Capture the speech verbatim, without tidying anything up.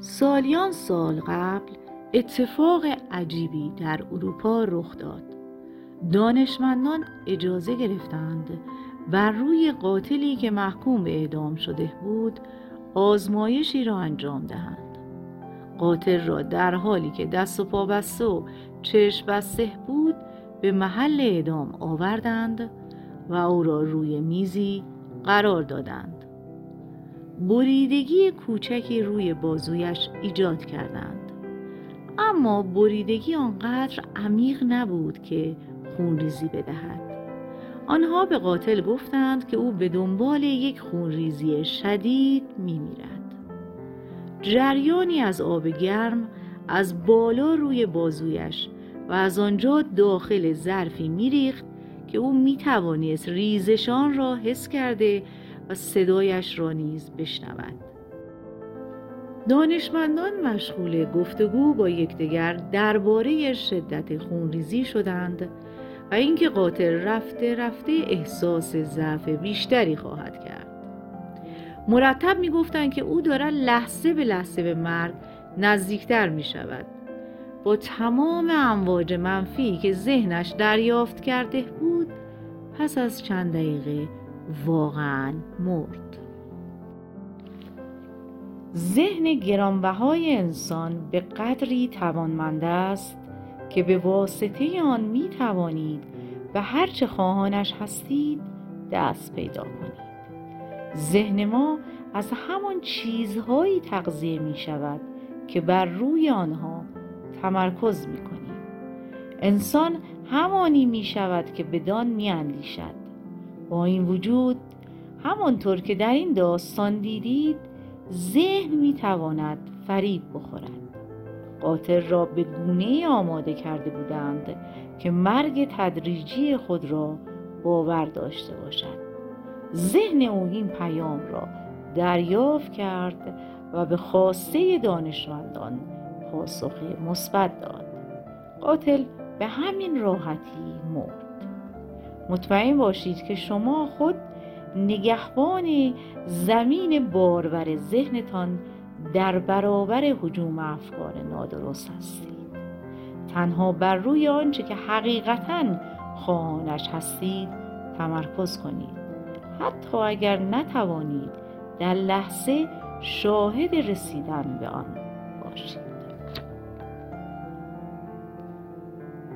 سالیان سال قبل اتفاق عجیبی در اروپا رخ داد. دانشمندان اجازه گرفتند بر روی قاتلی که محکوم به اعدام شده بود آزمایشی را انجام دهند. قاتل را در حالی که دست و پا بسته و چشم بسته بود به محل اعدام آوردند و او را روی میزی قرار دادند. بریدگی کوچکی روی بازویش ایجاد کردند، اما بریدگی آنقدر عمیق نبود که خونریزی بدهد. آنها به قاتل گفتند که او به دنبال یک خونریزی شدید می‌میرد. جریانی از آب گرم از بالا روی بازویش و از آنجا داخل ظرفی می‌ریخت که او می‌توانست ریزشان را حس کرده و صدایش را نیز بشنود. دانشمندان مشغول گفتگو با یکدیگر درباره شدت خونریزی شدند و اینکه قاتل رفته رفته احساس ضعف بیشتری خواهد کرد. مرتب می گفتند که او دارد لحظه به لحظه به مرگ نزدیکتر می شود. با تمام امواج منفی که ذهنش دریافت کرده بود، پس از چند دقیقه واقعاً مرد. ذهن گرانبهای انسان به قدری توانمند است که به واسطه آن می توانید به هر چه خواهانش هستید دست پیدا کنید. ذهن ما از همان چیزهایی تغذیه می شود که بر روی آنها تمرکز می کنید. انسان همانی می شود که بدان می اندیشد. با این وجود همانطور که در این داستان دیدید، ذهن می تواند فریب بخورد. قاتل را به گونه‌ای آماده کرده بودند که مرگ تدریجی خود را باور داشته باشد. ذهن او این پیام را دریافت کرد و به خواسته دانشمندان پاسخ مثبت داد. قاتل به همین راحتی مرد. مطمئن باشید که شما خود نگهبان زمین بارور ذهنتان در برابر هجوم افکار نادرست هستید. تنها بر روی آنچه که حقیقتاً خواهانش هستید تمرکز کنید، حتی اگر نتوانید در لحظه شاهد رسیدن به آن باشید.